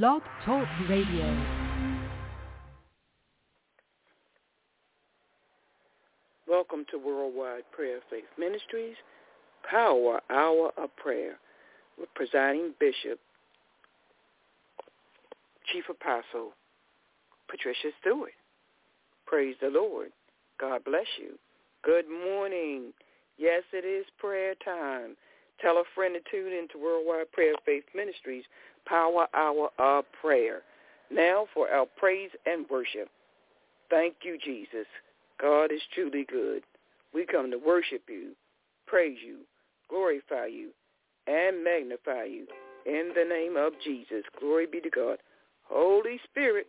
Blog Talk Radio. Welcome to Worldwide Prayer Faith Ministries, Power Hour of Prayer, with Presiding Bishop, Chief Apostle, Patricia Stewart. Praise the Lord. God bless you. Good morning. Yes, it is prayer time. Tell a friend to tune into Worldwide Prayer Faith Ministries, Power Hour of Prayer. Now for our praise and worship. Thank you, Jesus. God is truly good. We come to worship you, praise you, glorify you, and magnify you. In the name of Jesus, glory be to God. Holy Spirit.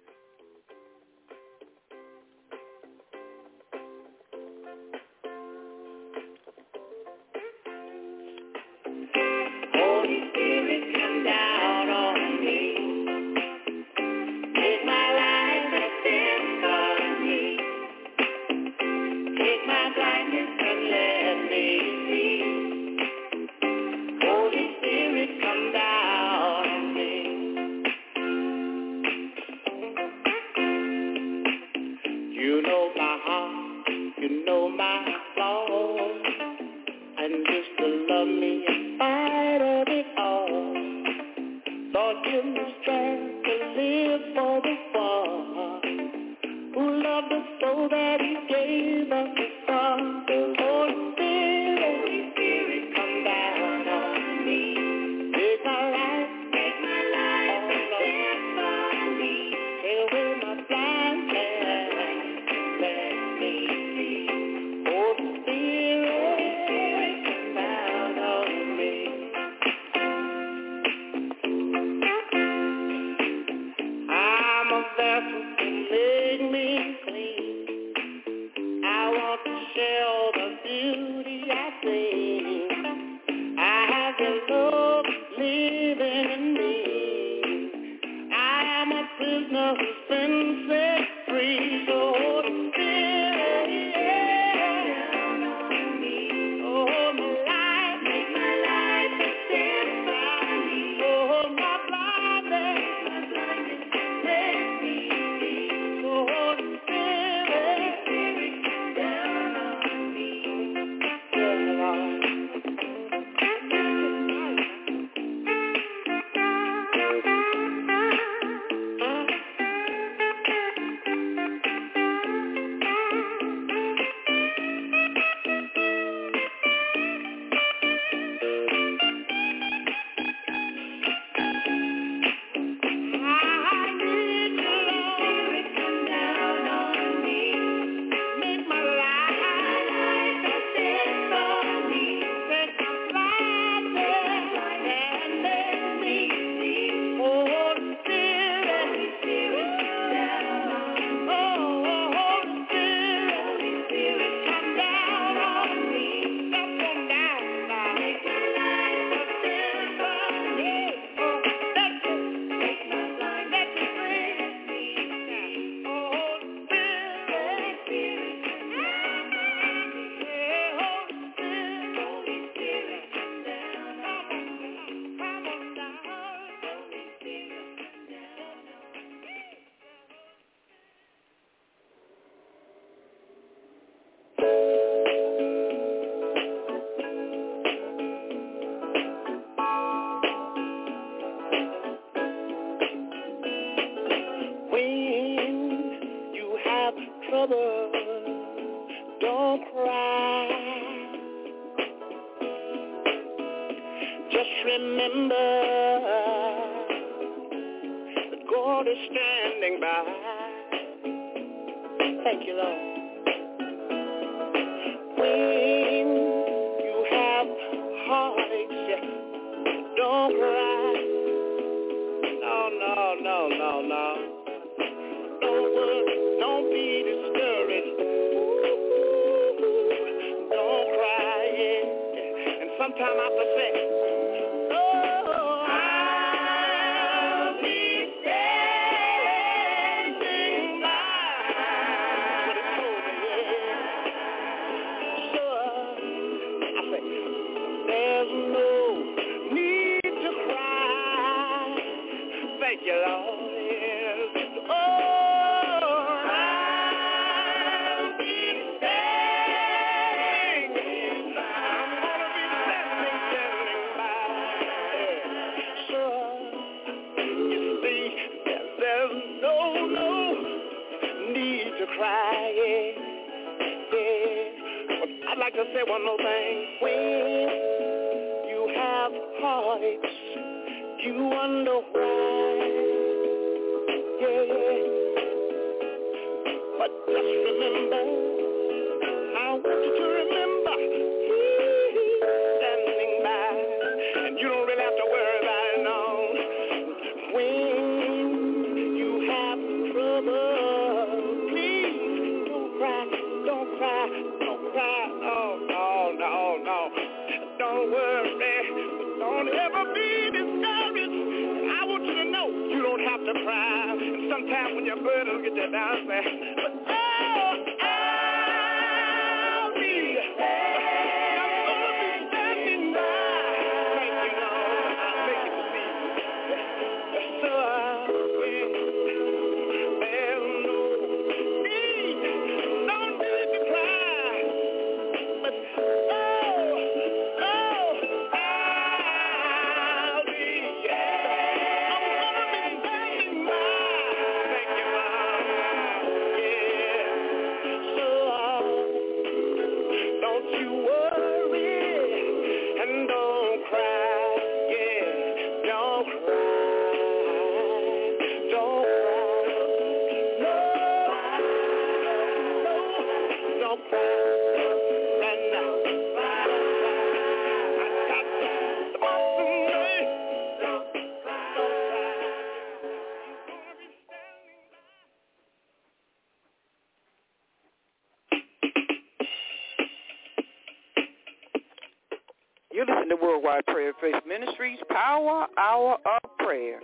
Worldwide Prayer Faith Ministries, Power Hour of Prayer.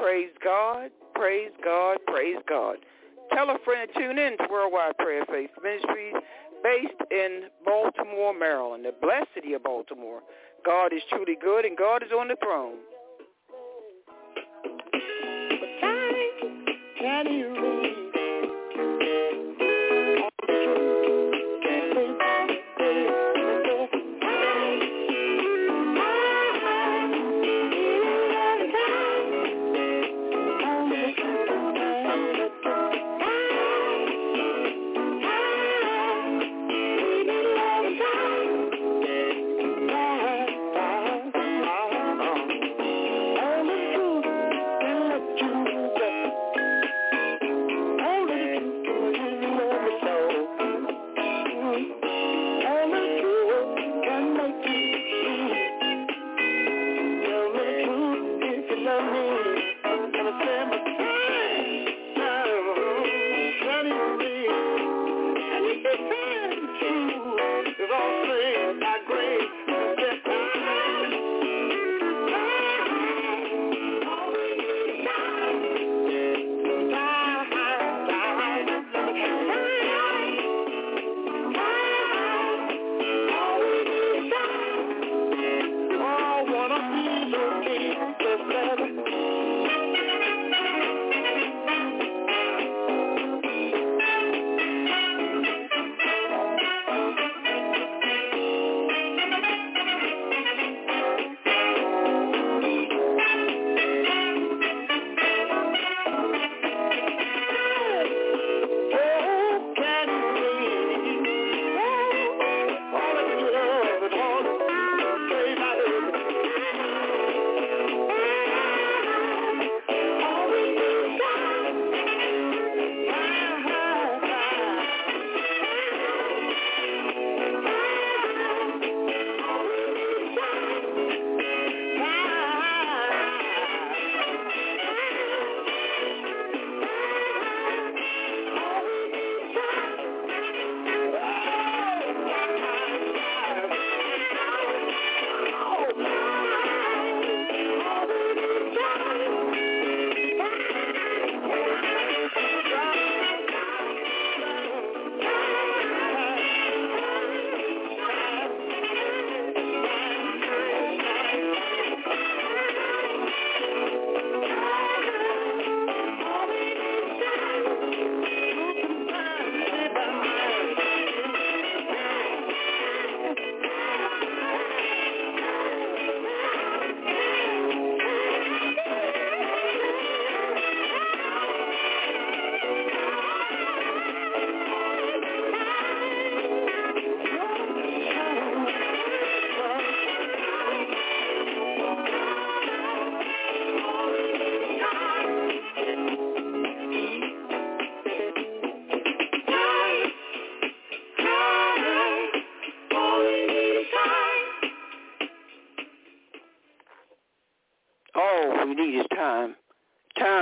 Praise God, praise God, praise God. Tell a friend to tune in to Worldwide Prayer Faith Ministries, based in Baltimore, Maryland, the blessed city of Baltimore. God is truly good, and God is on the throne.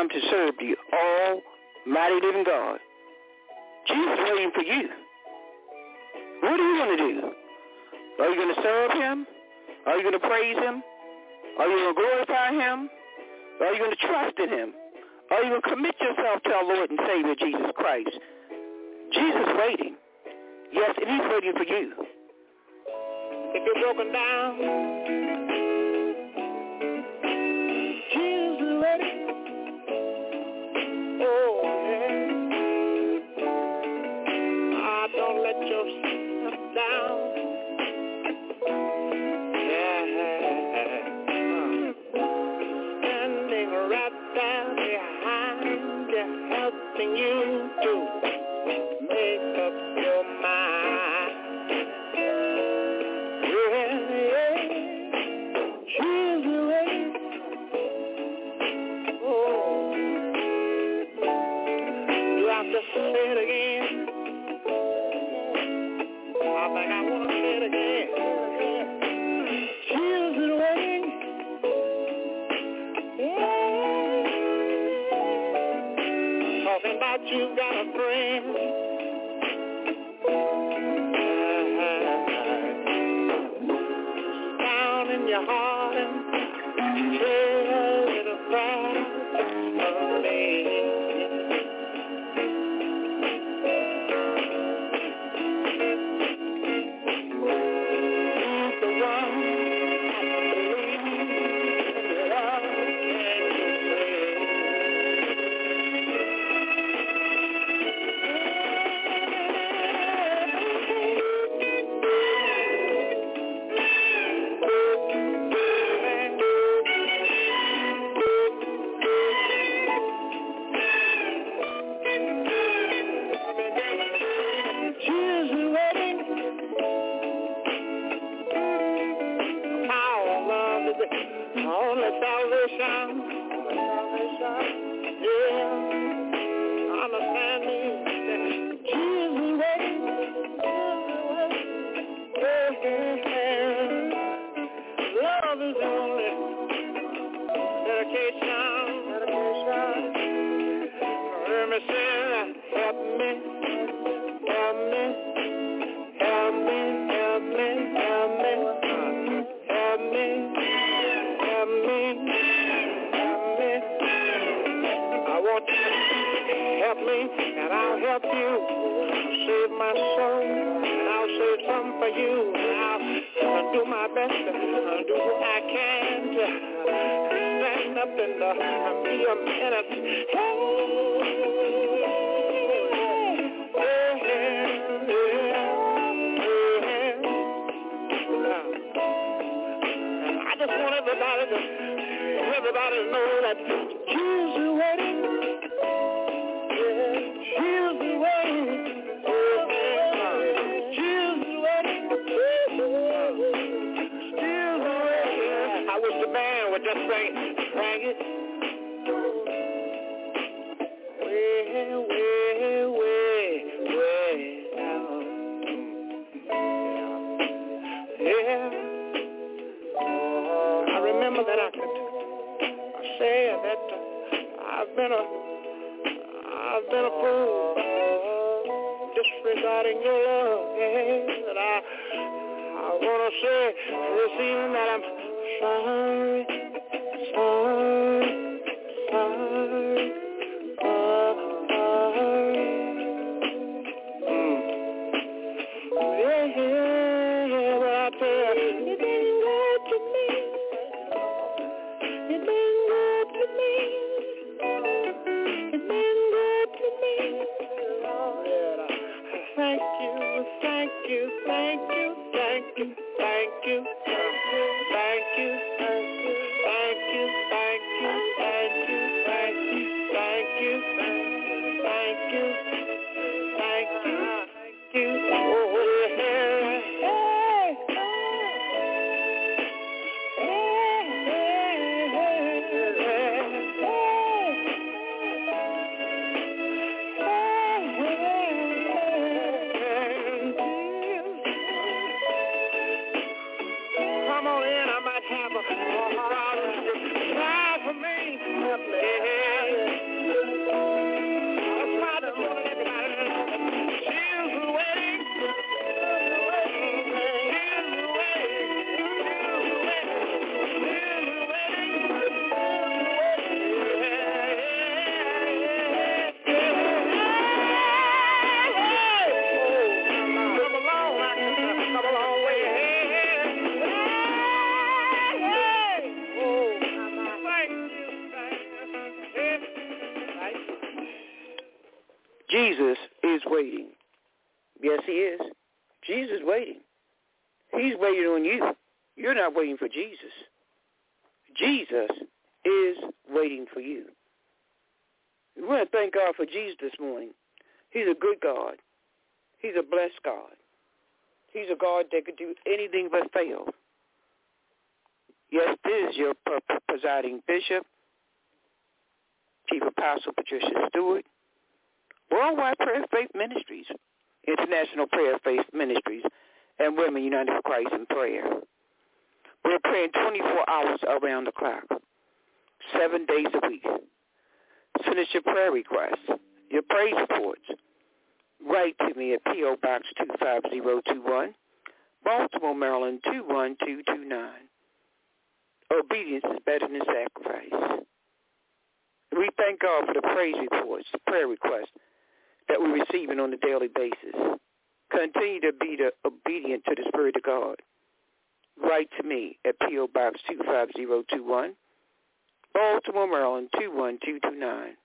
come to serve the almighty living God. Jesus is waiting for you. What are you going to do? Are you going to serve him? Are you going to praise him? Are you going to glorify him? Are you going to trust in him? Are you going to commit yourself to our Lord and Savior, Jesus Christ? Jesus is waiting. Yes, and he's waiting for you. If you're broken down, Jesus is waiting. Oh, yeah. Ah, don't let yourself down. Yeah. Standing right there behind you, helping you to make up your mind. Say it again. I think I want to say it again. She's waiting. Yeah. Talking about you got a friend. Down in your heart and say a little prayer of me. Thank you. Jesus is waiting. Yes, he is. Jesus is waiting. He's waiting on you. You're not waiting for Jesus. Jesus is waiting for you. We want to thank God for Jesus this morning. He's a good God. He's a blessed God. He's a God that could do anything but fail. Yes, this is your presiding bishop, Chief Apostle Patricia Stewart, Worldwide Prayer Faith Ministries, International Prayer Faith Ministries, and Women United for Christ in Prayer. We're praying 24 hours around the clock, 7 days a week. Send us your prayer requests, your praise reports. Write to me at P.O. Box 25021, Baltimore, Maryland 21229. Obedience is better than sacrifice. We thank God for the praise reports, the prayer requests that we're receiving on a daily basis. Continue to be obedient to the Spirit of God. Write to me at P.O. Box 25021, Baltimore, Maryland 21229.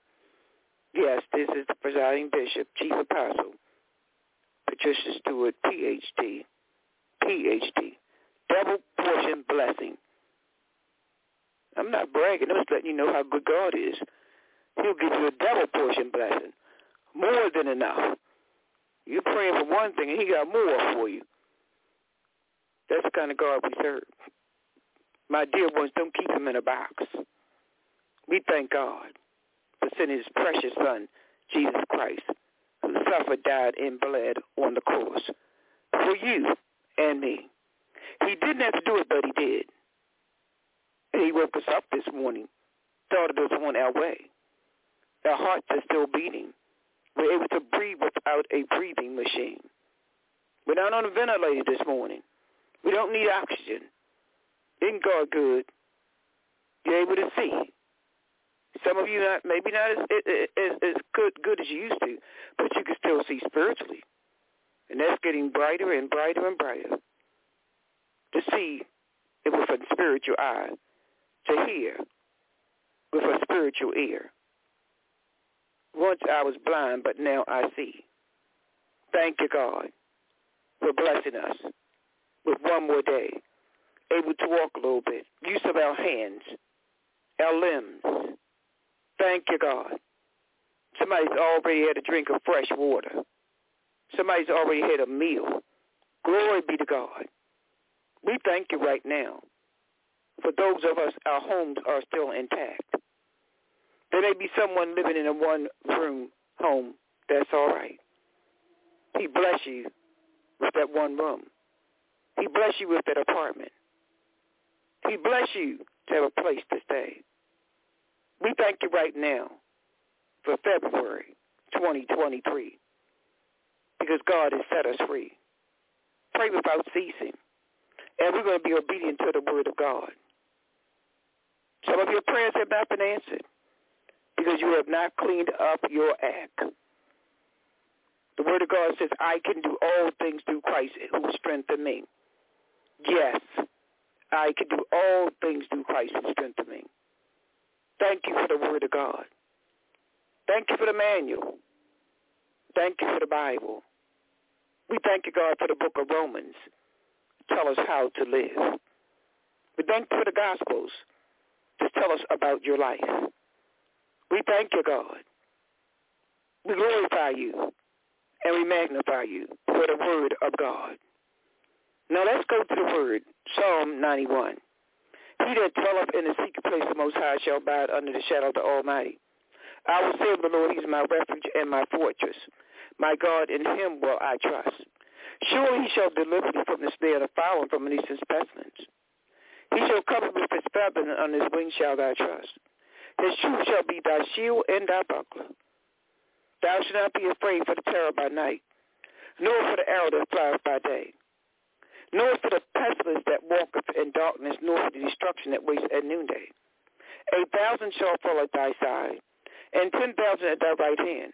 Yes, this is the presiding bishop, Chief Apostle, Patricia Stewart, Ph.D., Ph.D., double portion blessing. I'm not bragging. I'm just letting you know how good God is. He'll give you a double portion blessing, more than enough. You're praying for one thing, and he got more for you. That's the kind of God we serve. My dear ones, don't keep him in a box. We thank God for sending his precious son, Jesus Christ, who suffered, died, and bled on the cross for you and me. He didn't have to do it, but he did. And he woke us up this morning, started us on our way. Our hearts are still beating. We're able to breathe without a breathing machine. We're not on a ventilator this morning. We don't need oxygen. Isn't God good? You're able to see. Some of you maybe not as good as you used to, but you can still see spiritually. And that's getting brighter and brighter and brighter. To see it with a spiritual eye. To hear with a spiritual ear. Once I was blind, but now I see. Thank you, God, for blessing us with one more day, able to walk a little bit, use of our hands, our limbs. Thank you, God. Somebody's already had a drink of fresh water. Somebody's already had a meal. Glory be to God. We thank you right now. For those of us, our homes are still intact. There may be someone living in a one-room home. That's all right. He bless you with that one room. He bless you with that apartment. He bless you to have a place to stay. We thank you right now for February 2023 because God has set us free. Pray without ceasing. And we're going to be obedient to the word of God. Some of your prayers have not been answered because you have not cleaned up your act. The word of God says, I can do all things through Christ who strengthens me. Yes, I can do all things through Christ who strengthens me. Thank you for the word of God. Thank you for the manual. Thank you for the Bible. We thank you, God, for the book of Romans. Tell us how to live. We thank you for the Gospels. Just tell us about your life. We thank you, God. We glorify you, and we magnify you for the word of God. Now let's go to the word, Psalm 91. He that dwelleth in the secret place of the Most High shall abide under the shadow of the Almighty. I will say of the Lord, he is my refuge and my fortress. My God, in him will I trust. Surely he shall deliver thee from the snare of the fowler and from the noisome pestilence. He shall cover thee with his feathers, and on his wings shalt thou trust. His truth shall be thy shield and thy buckler. Thou shalt not be afraid for the terror by night, nor for the arrow that flieth by day, nor for the pestilence that walketh in darkness, nor for the destruction that wasteth at noonday. 1,000 shall fall at thy side, and 10,000 at thy right hand,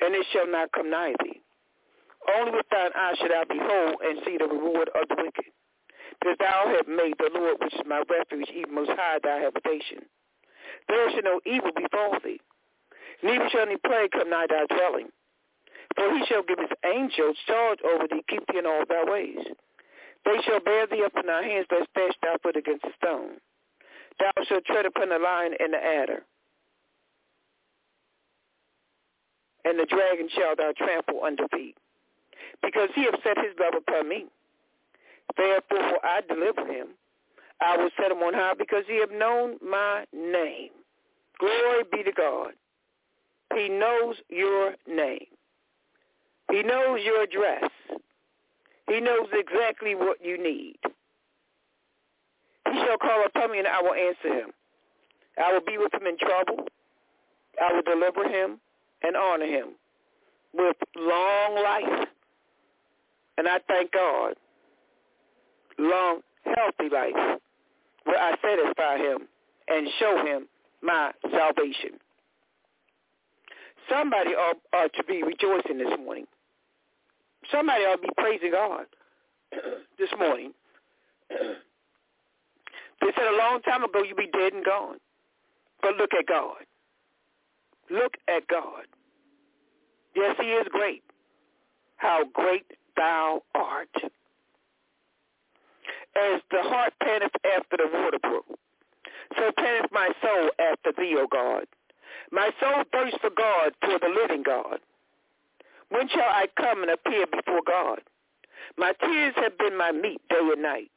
and it shall not come nigh thee. Only with thine eyes should I behold and see the reward of the wicked. Because thou hast made the Lord, which is my refuge, even Most High, thy habitation. There shall no evil befall thee, neither shall any plague come nigh thy dwelling. For he shall give his angels charge over thee, keep thee in all thy ways. They shall bear thee up in thy hands, lest dash thy foot against a stone. Thou shalt tread upon the lion and the adder, and the dragon shall thou trample under feet. Because he hath set his love upon me, therefore will I deliver him. I will set him on high, because he hath known my name. Glory be to God. He knows your name. He knows your address. He knows exactly what you need. He shall call upon me, and I will answer him. I will be with him in trouble. I will deliver him and honor him with long life. And I thank God. Long, healthy life, where I satisfy him and show him my salvation. Somebody ought to be rejoicing this morning. Somebody ought to be praising God this morning. They said a long time ago you'd be dead and gone. But look at God. Look at God. Yes, he is great. How great thou art. As the heart panteth after the water brook, so panteth my soul after thee, O God. My soul thirsts for God, for the living God. When shall I come and appear before God? My tears have been my meat day and night,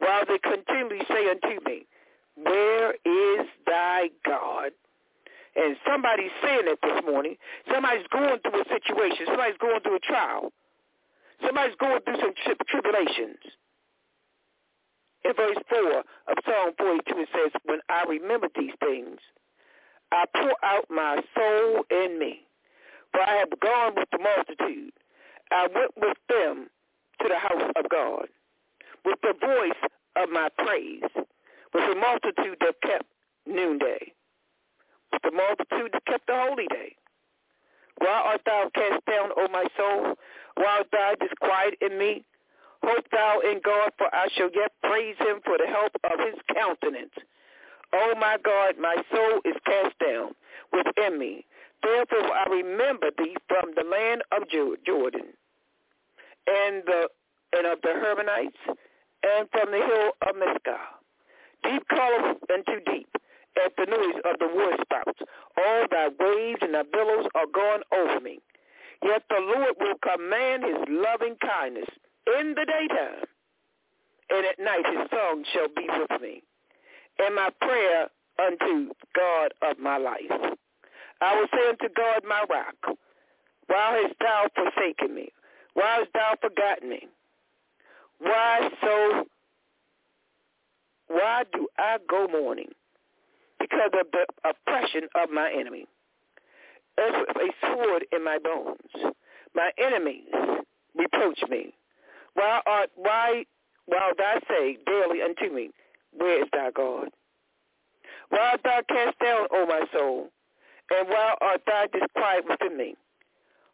while they continually say unto me, where is thy God? And somebody's saying it this morning. Somebody's going through a situation. Somebody's going through a trial. Somebody's going through some tribulations. In verse 4 of Psalm 42, it says, when I remember these things, I pour out my soul in me. For I have gone with the multitude. I went with them to the house of God, with the voice of my praise, with the multitude that kept noonday, with the multitude that kept the holy day. Why art thou cast down, O my soul? Why art thou disquieted in me? Hope thou in God, for I shall yet praise him for the help of his countenance. O my God, my soul is cast down within me. Therefore I remember thee from the land of Jordan, and of the Hermonites, and from the hill of Mizpah. Deep calleth unto deep at the noise of the water spouts. All thy waves and thy billows are gone over me. Yet the Lord will command his loving kindness in the daytime, and at night his song shall be with me, and my prayer unto God of my life. I will say unto God, my rock, why hast thou forsaken me? Why hast thou forgotten me? Why do I go mourning? Because of the oppression of my enemy. As with a sword in my bones, my enemies reproach me. Why thou say daily unto me, where is thy God? Why art thou cast down, O my soul? And why art thou disquieted within me?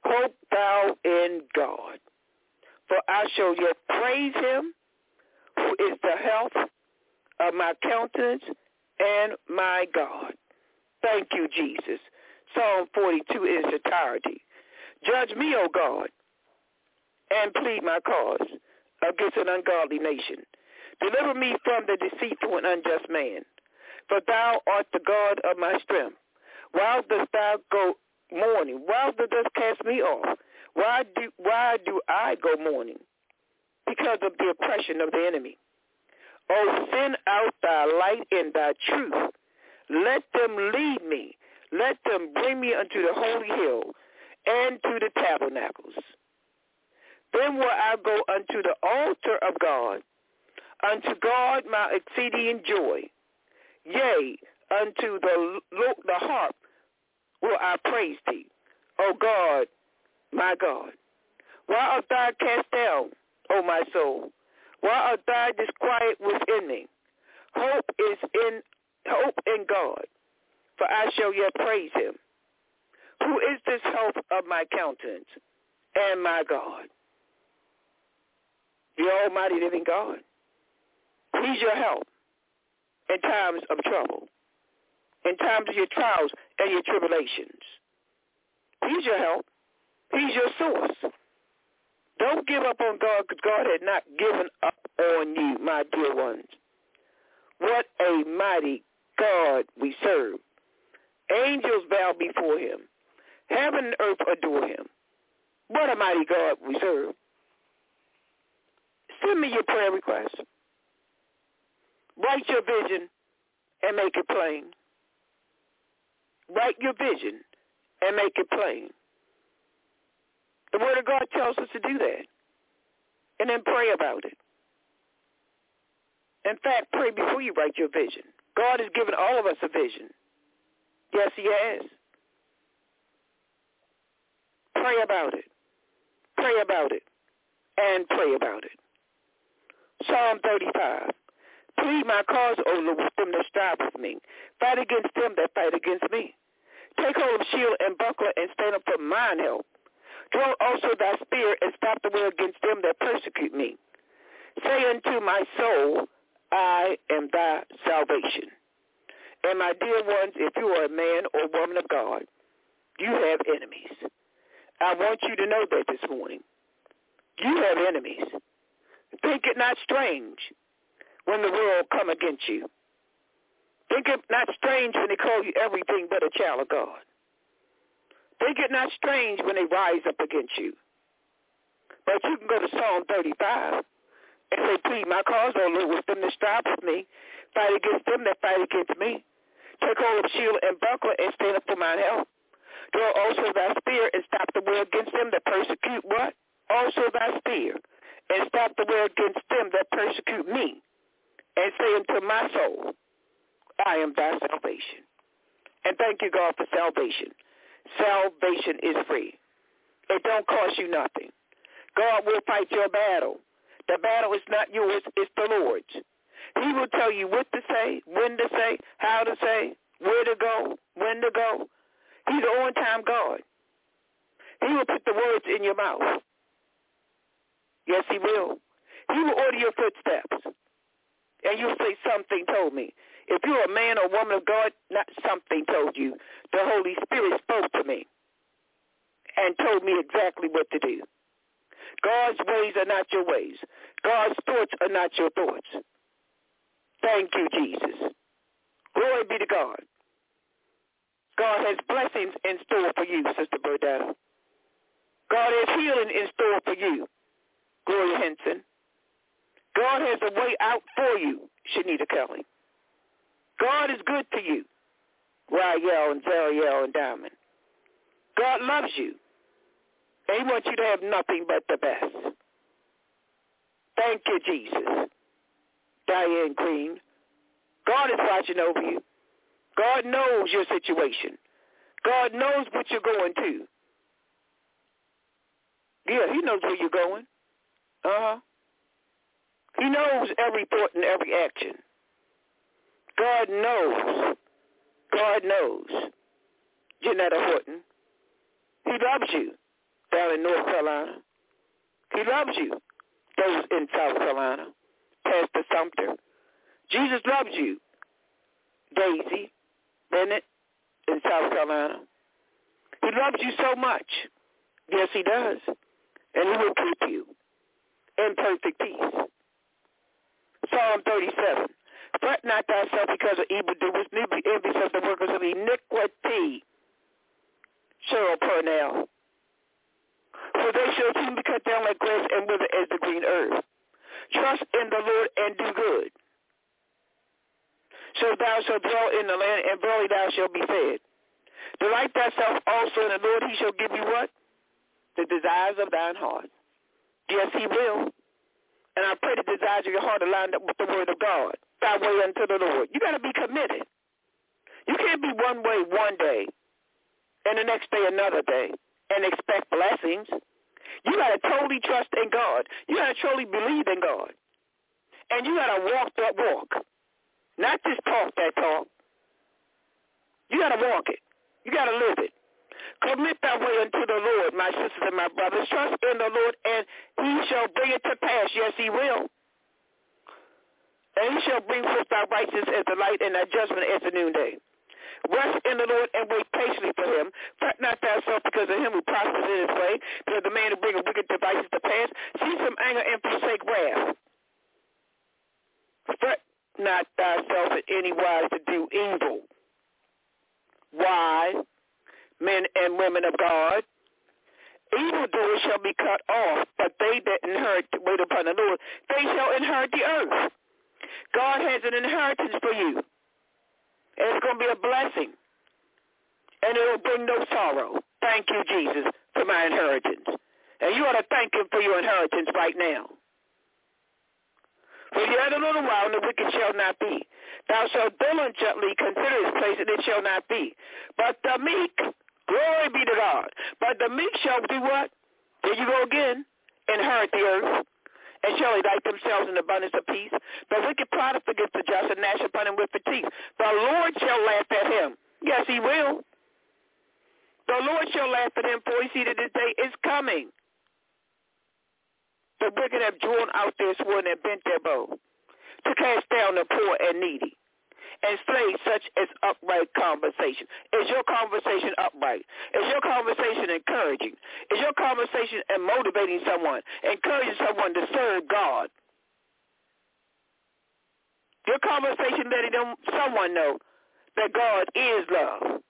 Hope thou in God. For I shall yet praise him, who is the health of my countenance and my God. Thank you, Jesus. Psalm 42 in its entirety. Judge me, O God, and plead my cause against an ungodly nation. Deliver me from the deceitful and unjust man, for thou art the God of my strength. Why dost thou go mourning? Why dost thou cast me off? Why do I go mourning? Because of the oppression of the enemy. O send out thy light and thy truth. Let them lead me. Let them bring me unto the holy hill and to the tabernacles. Then will I go unto the altar of God, unto God my exceeding joy. Yea, unto the harp will I praise thee, O God, my God. Why art thou cast down, O my soul? Why art thou disquieted within me? Hope in God, for I shall yet praise him, who is this help of my countenance and my God. The almighty living God. He's your help in times of trouble, in times of your trials and your tribulations. He's your help. He's your source. Don't give up on God, because God had not given up on you, my dear ones. What a mighty God we serve. Angels bow before him. Heaven and earth adore him. What a mighty God we serve. Send me your prayer request. Write your vision and make it plain. Write your vision and make it plain. The Word of God tells us to do that. And then pray about it. In fact, pray before you write your vision. God has given all of us a vision. Yes, he has. Pray about it. Pray about it. And pray about it. Psalm 35. Plead my cause, O Lord, with them that strive with me. Fight against them that fight against me. Take hold of shield and buckler and stand up for mine help. Draw also thy spear and stop the way against them that persecute me. Say unto my soul, I am thy salvation. And my dear ones, if you are a man or woman of God, you have enemies. I want you to know that this morning. You have enemies. Think it not strange when the world come against you. Think it not strange when they call you everything but a child of God. Think it not strange when they rise up against you. But you can go to Psalm 35 and say, plead my cause, O Lord, with them that strive with me. Fight against them that fight against me. Take hold of shield and buckler and stand up for mine help. Draw also thy spear and stop the war against them that persecute what? Also thy spear and stop the war against them that persecute me. And say unto my soul, I am thy salvation. And thank you, God, for salvation. Salvation is free. It don't cost you nothing. God will fight your battle. The battle is not yours, it's the Lord's. He will tell you what to say, when to say, how to say, where to go, when to go. He's an on-time God. He will put the words in your mouth. Yes, he will. He will order your footsteps. And you'll say, something told me. If you're a man or woman of God, not something told you. The Holy Spirit spoke to me and told me exactly what to do. God's ways are not your ways. God's thoughts are not your thoughts. Thank you, Jesus. Glory be to God. God has blessings in store for you, Sister Burdell. God has healing in store for you, Gloria Henson. God has a way out for you, Shanita Kelly. God is good to you, Rael and Zariel and Diamond. God loves you, and he wants you to have nothing but the best. Thank you, Jesus. Diane Green. God is watching over you. God knows your situation. God knows what you're going to. Yeah, he knows where you're going. Uh-huh. He knows every thought and every action. God knows. God knows. Janetta Horton. He loves you down in North Carolina. He loves you, those in South Carolina. Pastor Sumter. Jesus loves you, Daisy Bennett in South Carolina. He loves you so much. Yes, he does. And he will keep you in perfect peace. Psalm 37. Fret not thyself because of evildoers, neither be envious of the workers of iniquity. Cheryl Purnell. For they shall soon be cut down like grass and wither as the green herb. Trust in the Lord and do good. So thou shalt dwell in the land, and verily thou shalt be fed. Delight thyself also in the Lord, he shall give you what? The desires of thine heart. Yes, he will. And I pray the desires of your heart are lined up with the word of God. Thy way unto the Lord. You got to be committed. You can't be one way one day, and the next day another day, and expect blessings. You got to totally trust in God. You got to totally believe in God. And you got to walk that walk. Not just talk that talk. You got to walk it. You got to live it. Commit thy way unto the Lord, my sisters and my brothers. Trust in the Lord, and he shall bring it to pass. Yes, he will. And he shall bring forth thy righteousness as the light and thy judgment as the noonday. Rest in the Lord and wait patiently for him. Fret not thyself because because of him who prospers in his way, because the man who brings wicked devices to pass, cease from anger and forsake wrath. Fret not thyself in any wise to do evil. Why, men and women of God, evildoers shall be cut off, but they that inherit, wait upon the Lord, they shall inherit the earth. God has an inheritance for you, and it's going to be a blessing, and it will bring no sorrow. Thank you, Jesus, for my inheritance. And you ought to thank him for your inheritance right now. For yet a little while, and the wicked shall not be. Thou shalt diligently consider his place, and it shall not be. But the meek, glory be to God, but the meek shall do what? There you go again, inherit the earth, and shall delight themselves in abundance of peace. The wicked plotteth against the just, and gnasheth upon him with the teeth. The Lord shall laugh at him. Yes, he will. The Lord shall laugh at him, for he see that his day is coming. The wicked have drawn out their sword and bent their bow to cast down the poor and needy, and slay such as upright conversation. Is your conversation upright? Is your conversation encouraging? Is your conversation motivating someone, encouraging someone to serve God? Your conversation letting someone know that God is love,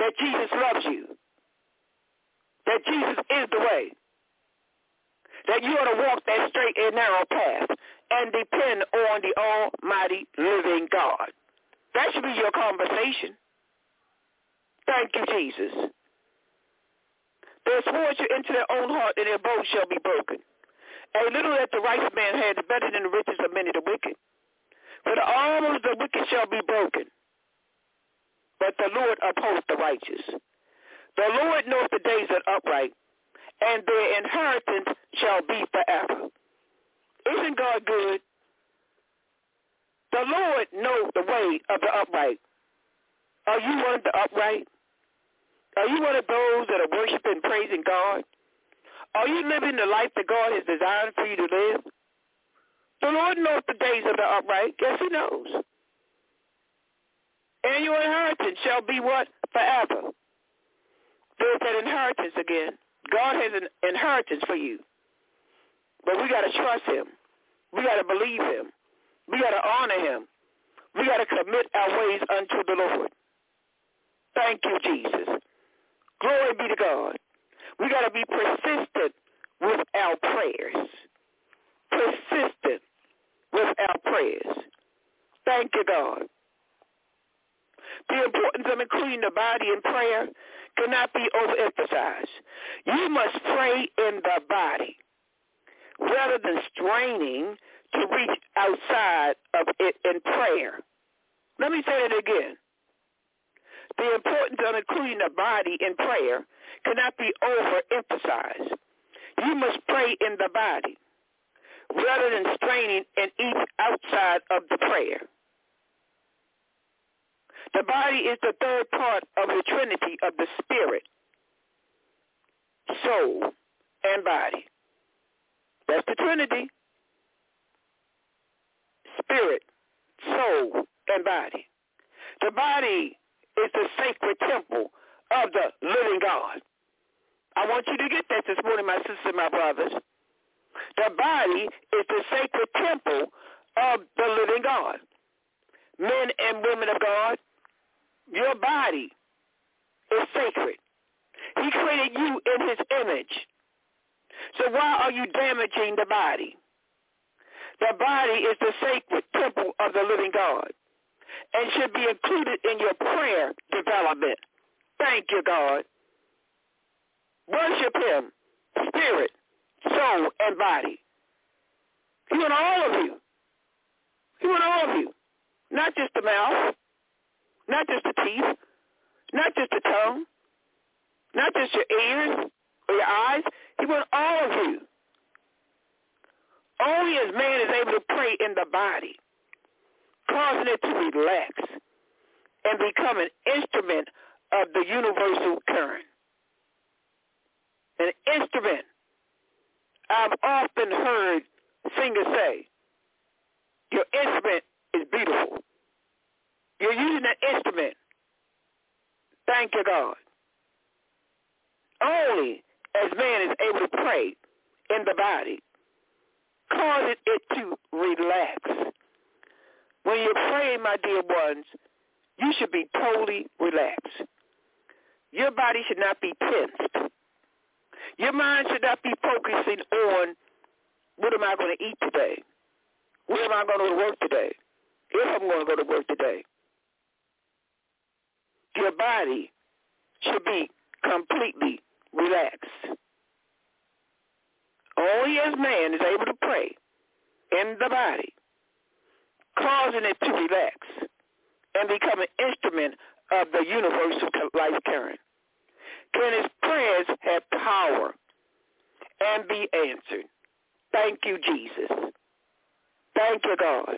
that Jesus loves you, that Jesus is the way, that you ought to walk that straight and narrow path and depend on the almighty living God. That should be your conversation. Thank you, Jesus. They swore into their own heart, and their bones shall be broken. A little that the righteous man had is better than the riches of many the wicked. For the arms of the wicked shall be broken, but the Lord upholds the righteous. The Lord knows the days that upright, and their inheritance shall be forever. Isn't God good? The Lord knows the way of the upright. Are you one of the upright? Are you one of those that are worshiping, praising God? Are you living the life that God has designed for you to live? The Lord knows the days of the upright. Yes, he knows. And your inheritance shall be what? Forever. There's that inheritance again. God has an inheritance for you. But we got to trust him. We got to believe him. We got to honor him. We got to commit our ways unto the Lord. Thank you, Jesus. Glory be to God. We got to be persistent with our prayers. Persistent with our prayers. Thank you, God. The importance of including the body in prayer cannot be overemphasized. You must pray in the body rather than straining to reach outside of it in prayer. Let me say that again. The importance of including the body in prayer cannot be overemphasized. You must pray in the body rather than straining in each outside of the prayer. The body is the third part of the trinity of the spirit, soul, and body. That's the trinity. Spirit, soul, and body. The body is the sacred temple of the living God. I want you to get that this morning, my sisters and my brothers. The body is the sacred temple of the living God. Men and women of God, your body is sacred. He created you in his image. So why are you damaging the body? The body is the sacred temple of the living God and should be included in your prayer development. Thank you, God. Worship him, spirit, soul, and body. He wants all of you. He wants all of you. Not just the mouth, not just the teeth, not just the tongue, not just your ears or your eyes. He wants all of you. Only as man is able to pray in the body, causing it to relax and become an instrument of the universal current. An instrument. I've often heard singers say, your instrument is beautiful. You're using an instrument. Thank you, God. only as man is able to pray in the body, causing it to relax. When you're praying, my dear ones, you should be totally relaxed. Your body should not be tensed. Your mind should not be focusing on, what am I going to eat today? Where am I going to work today? If I'm going to go to work today. Your body should be completely relaxed. Only as man is able to pray in the body, causing it to relax and become an instrument of the universal life current. Can his prayers have power and be answered? Thank you, Jesus. Thank you, God.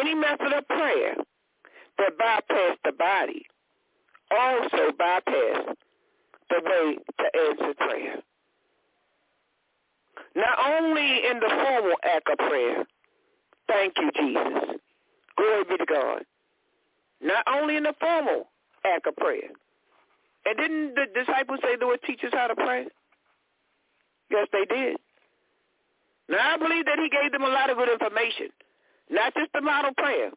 Any method of prayer that bypass the body also bypass the way to answer prayer. Not only in the formal act of prayer, thank you, Jesus. Glory be to God. Not only in the formal act of prayer. And didn't the disciples say, Lord, teach us how to pray? Yes, they did. Now, I believe that he gave them a lot of good information, not just the model prayer,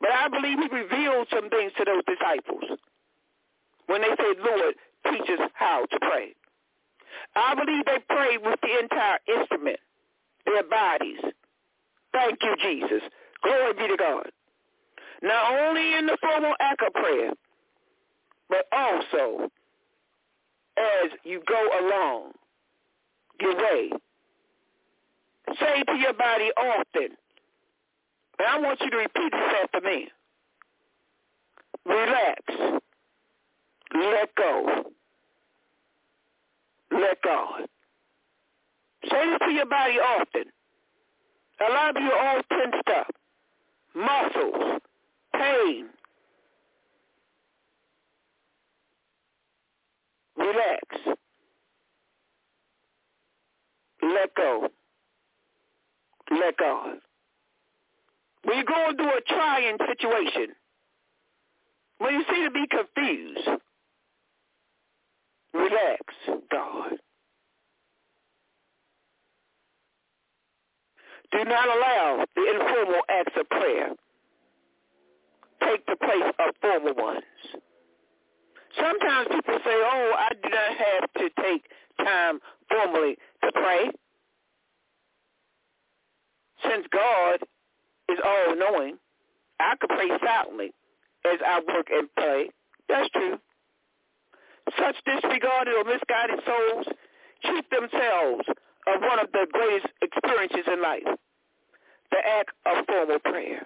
but I believe he revealed some things to those disciples when they said, Lord, teach us how to pray. I believe they prayed with the entire instrument, their bodies. Thank you, Jesus. Glory be to God. Not only in the formal act of prayer, but also as you go along your way. Say to your body often, and I want you to repeat this after me. Relax. Let go. Let God. Say this to your body often. A lot of you are all tensed up. Muscles. Pain. Relax. Let go. Let God. When you're going through a trying situation, when you seem to be confused, relax, God. Do not allow the informal acts of prayer take the place of formal ones. Sometimes people say, oh, I do not have to take time formally to pray. Since God is all-knowing, I could pray silently as I work and pray. That's true. Such disregarded or misguided souls cheat themselves of one of the greatest experiences in life, the act of formal prayer.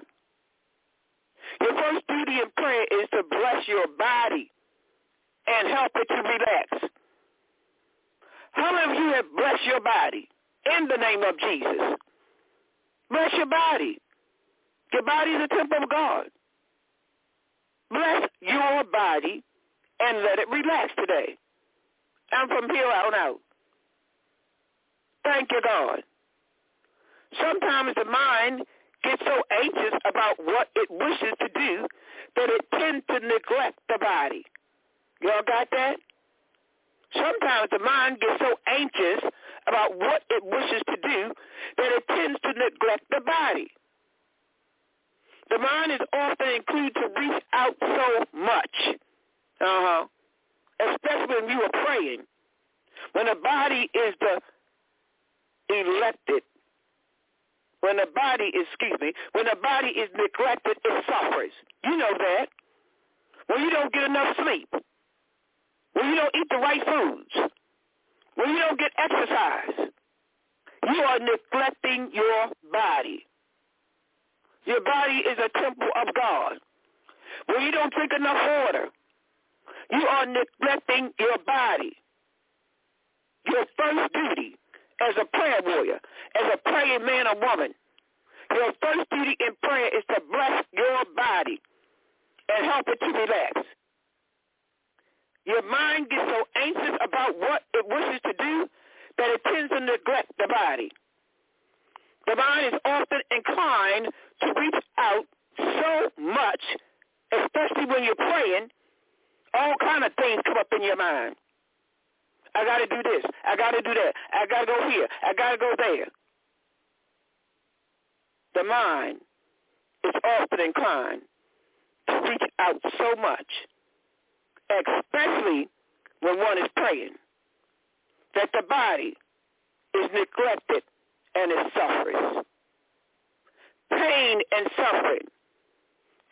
Your first duty in prayer is to bless your body and help it to relax. How many of you have blessed your body in the name of Jesus? Bless your body. Your body is a temple of God. Bless your body and let it relax today. And from here on out. Thank you, God. Sometimes the mind gets so anxious about what it wishes to do that it tends to neglect the body. Y'all got that? Sometimes the mind gets so anxious about what it wishes to do that it tends to neglect the body. The mind is often inclined to reach out so much, especially when you are praying, when the body is the elected, when the body is neglected, it suffers. You know that. When you don't get enough sleep, when you don't eat the right foods, when you don't get exercise, you are neglecting your body. Your body is a temple of God. When you don't drink enough water, you are neglecting your body. Your first duty as a prayer warrior, as a praying man or woman, your first duty in prayer is to bless your body and help it to relax. Your mind gets so anxious about what it wishes to do that it tends to neglect the body. The mind is often inclined to reach out so much, especially when you're praying, all kind of things come up in your mind. I got to do this. I got to do that. I got to go here. I got to go there. The mind is often inclined to reach out so much, especially when one is praying, that the body is neglected and it suffers. Pain and suffering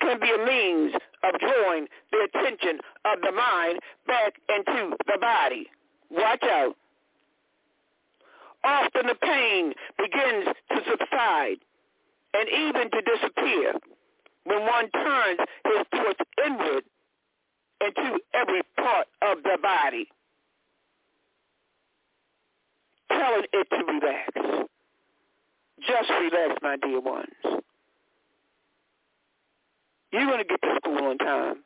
can be a means of drawing the attention of the mind back into the body. Watch out. Often the pain begins to subside and even to disappear when one turns his thoughts inward into every part of the body, telling it to relax. Just relax, my dear ones. You're going to get to school on time.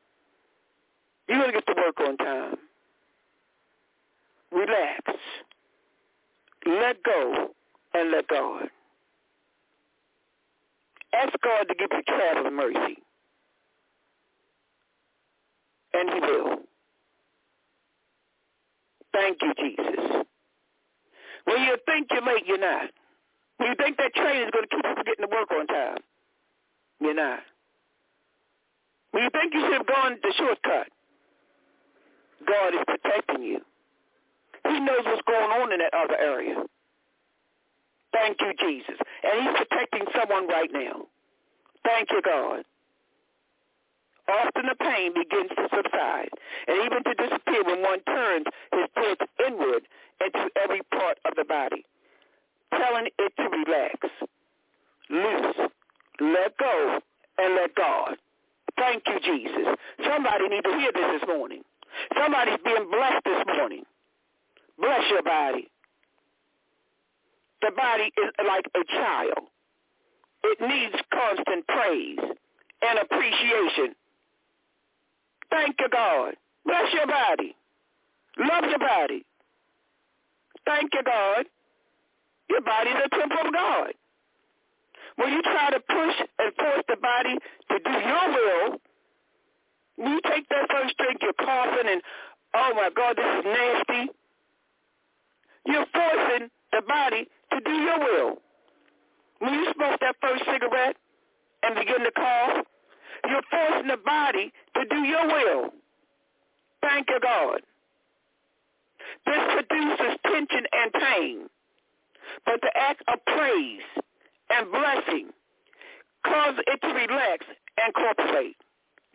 You're going to get to work on time. Relax. Let go and let God. Ask God to give you traveling mercy. And he will. Thank you, Jesus. When you think you're late, you're not. When you think that train is going to keep you from getting to work on time, you're not. When you think you should have gone the shortcut, God is protecting you. He knows what's going on in that other area. Thank you, Jesus. And he's protecting someone right now. Thank you, God. Often the pain begins to subside and even to disappear when one turns his thoughts inward into every part of the body, telling it to relax, loose, let go, and let God. Thank you, Jesus. Somebody needs to hear this morning. Somebody's being blessed this morning. Bless your body. The body is like a child. It needs constant praise and appreciation. Thank you, God. Bless your body. Love your body. Thank you, God. Your body is a temple of God. When you try to push and force the body to do your will, when you take that first drink, you're coughing and, oh, my God, this is nasty. You're forcing the body to do your will. When you smoke that first cigarette and begin to cough, you're forcing the body to do your will. Thank you, God. This produces tension and pain. But the act of praise and blessing causes it to relax and cooperate.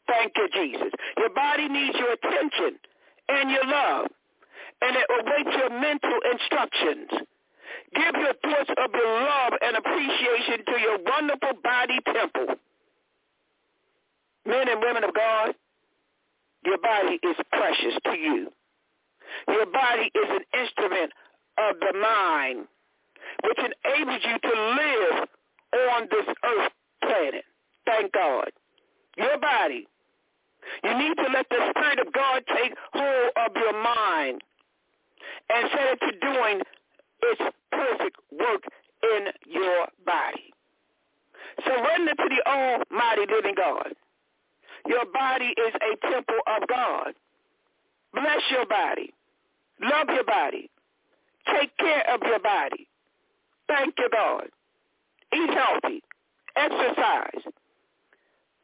Thank you, Jesus. Your body needs your attention and your love, and it awaits your mental instructions. Give your thoughts of your love and appreciation to your wonderful body temple. Men and women of God, your body is precious to you. Your body is an instrument of the mind, which enables you to live on this earth planet. Thank God. Your body. You need to let the Spirit of God take hold of your mind and set it to doing its perfect work in your body. Surrender to the almighty living God. Your body is a temple of God. Bless your body. Love your body. Take care of your body. Thank you, God. Eat healthy. Exercise.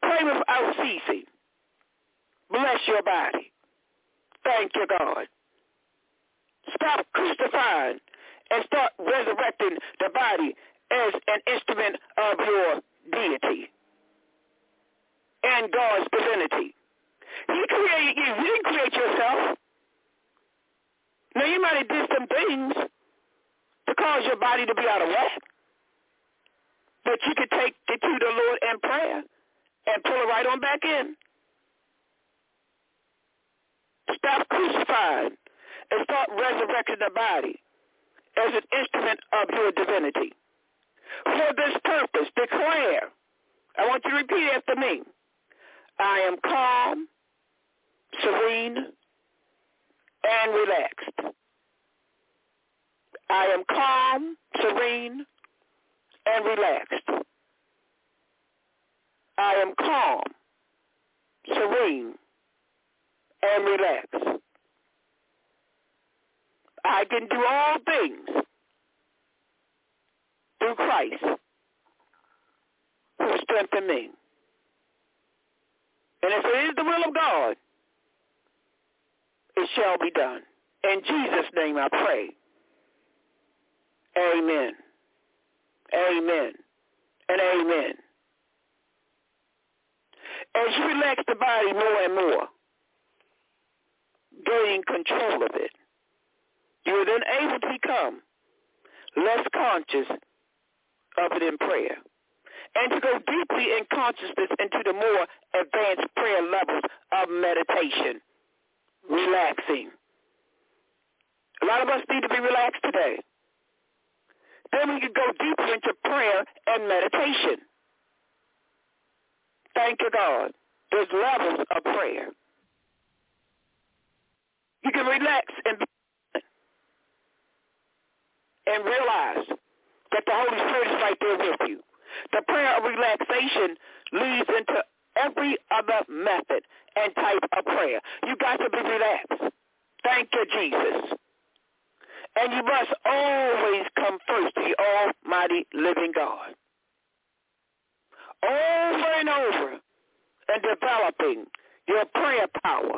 Pray without ceasing. Bless your body. Thank you, God. Stop crucifying and start resurrecting the body as an instrument of your deity and God's divinity. He created you. You didn't create yourself. Now, you might have did some things to cause your body to be out of whack, but you could take it to the Lord in prayer and pull it right on back in. Stop crucifying and start resurrecting the body as an instrument of your divinity. For this purpose, declare. I want you to repeat after me. I am calm, serene, and relaxed. I am calm, serene, and relaxed. I am calm, serene, and relaxed. I can do all things through Christ who strengthened me. And if it is the will of God, it shall be done. In Jesus' name I pray. Amen. Amen. And amen. As you relax the body more and more, gain control of it, you are then able to become less conscious of it in prayer and to go deeply in consciousness into the more advanced prayer levels of meditation, relaxing. A lot of us need to be relaxed today. Then we can go deeper into prayer and meditation. Thank you, God. There's levels of prayer. You can relax and realize that the Holy Spirit is right there with you. The prayer of relaxation leads into every other method and type of prayer. You got to be relaxed. Thank you, Jesus. And you must always come first to the almighty living God. Over and over, and developing your prayer power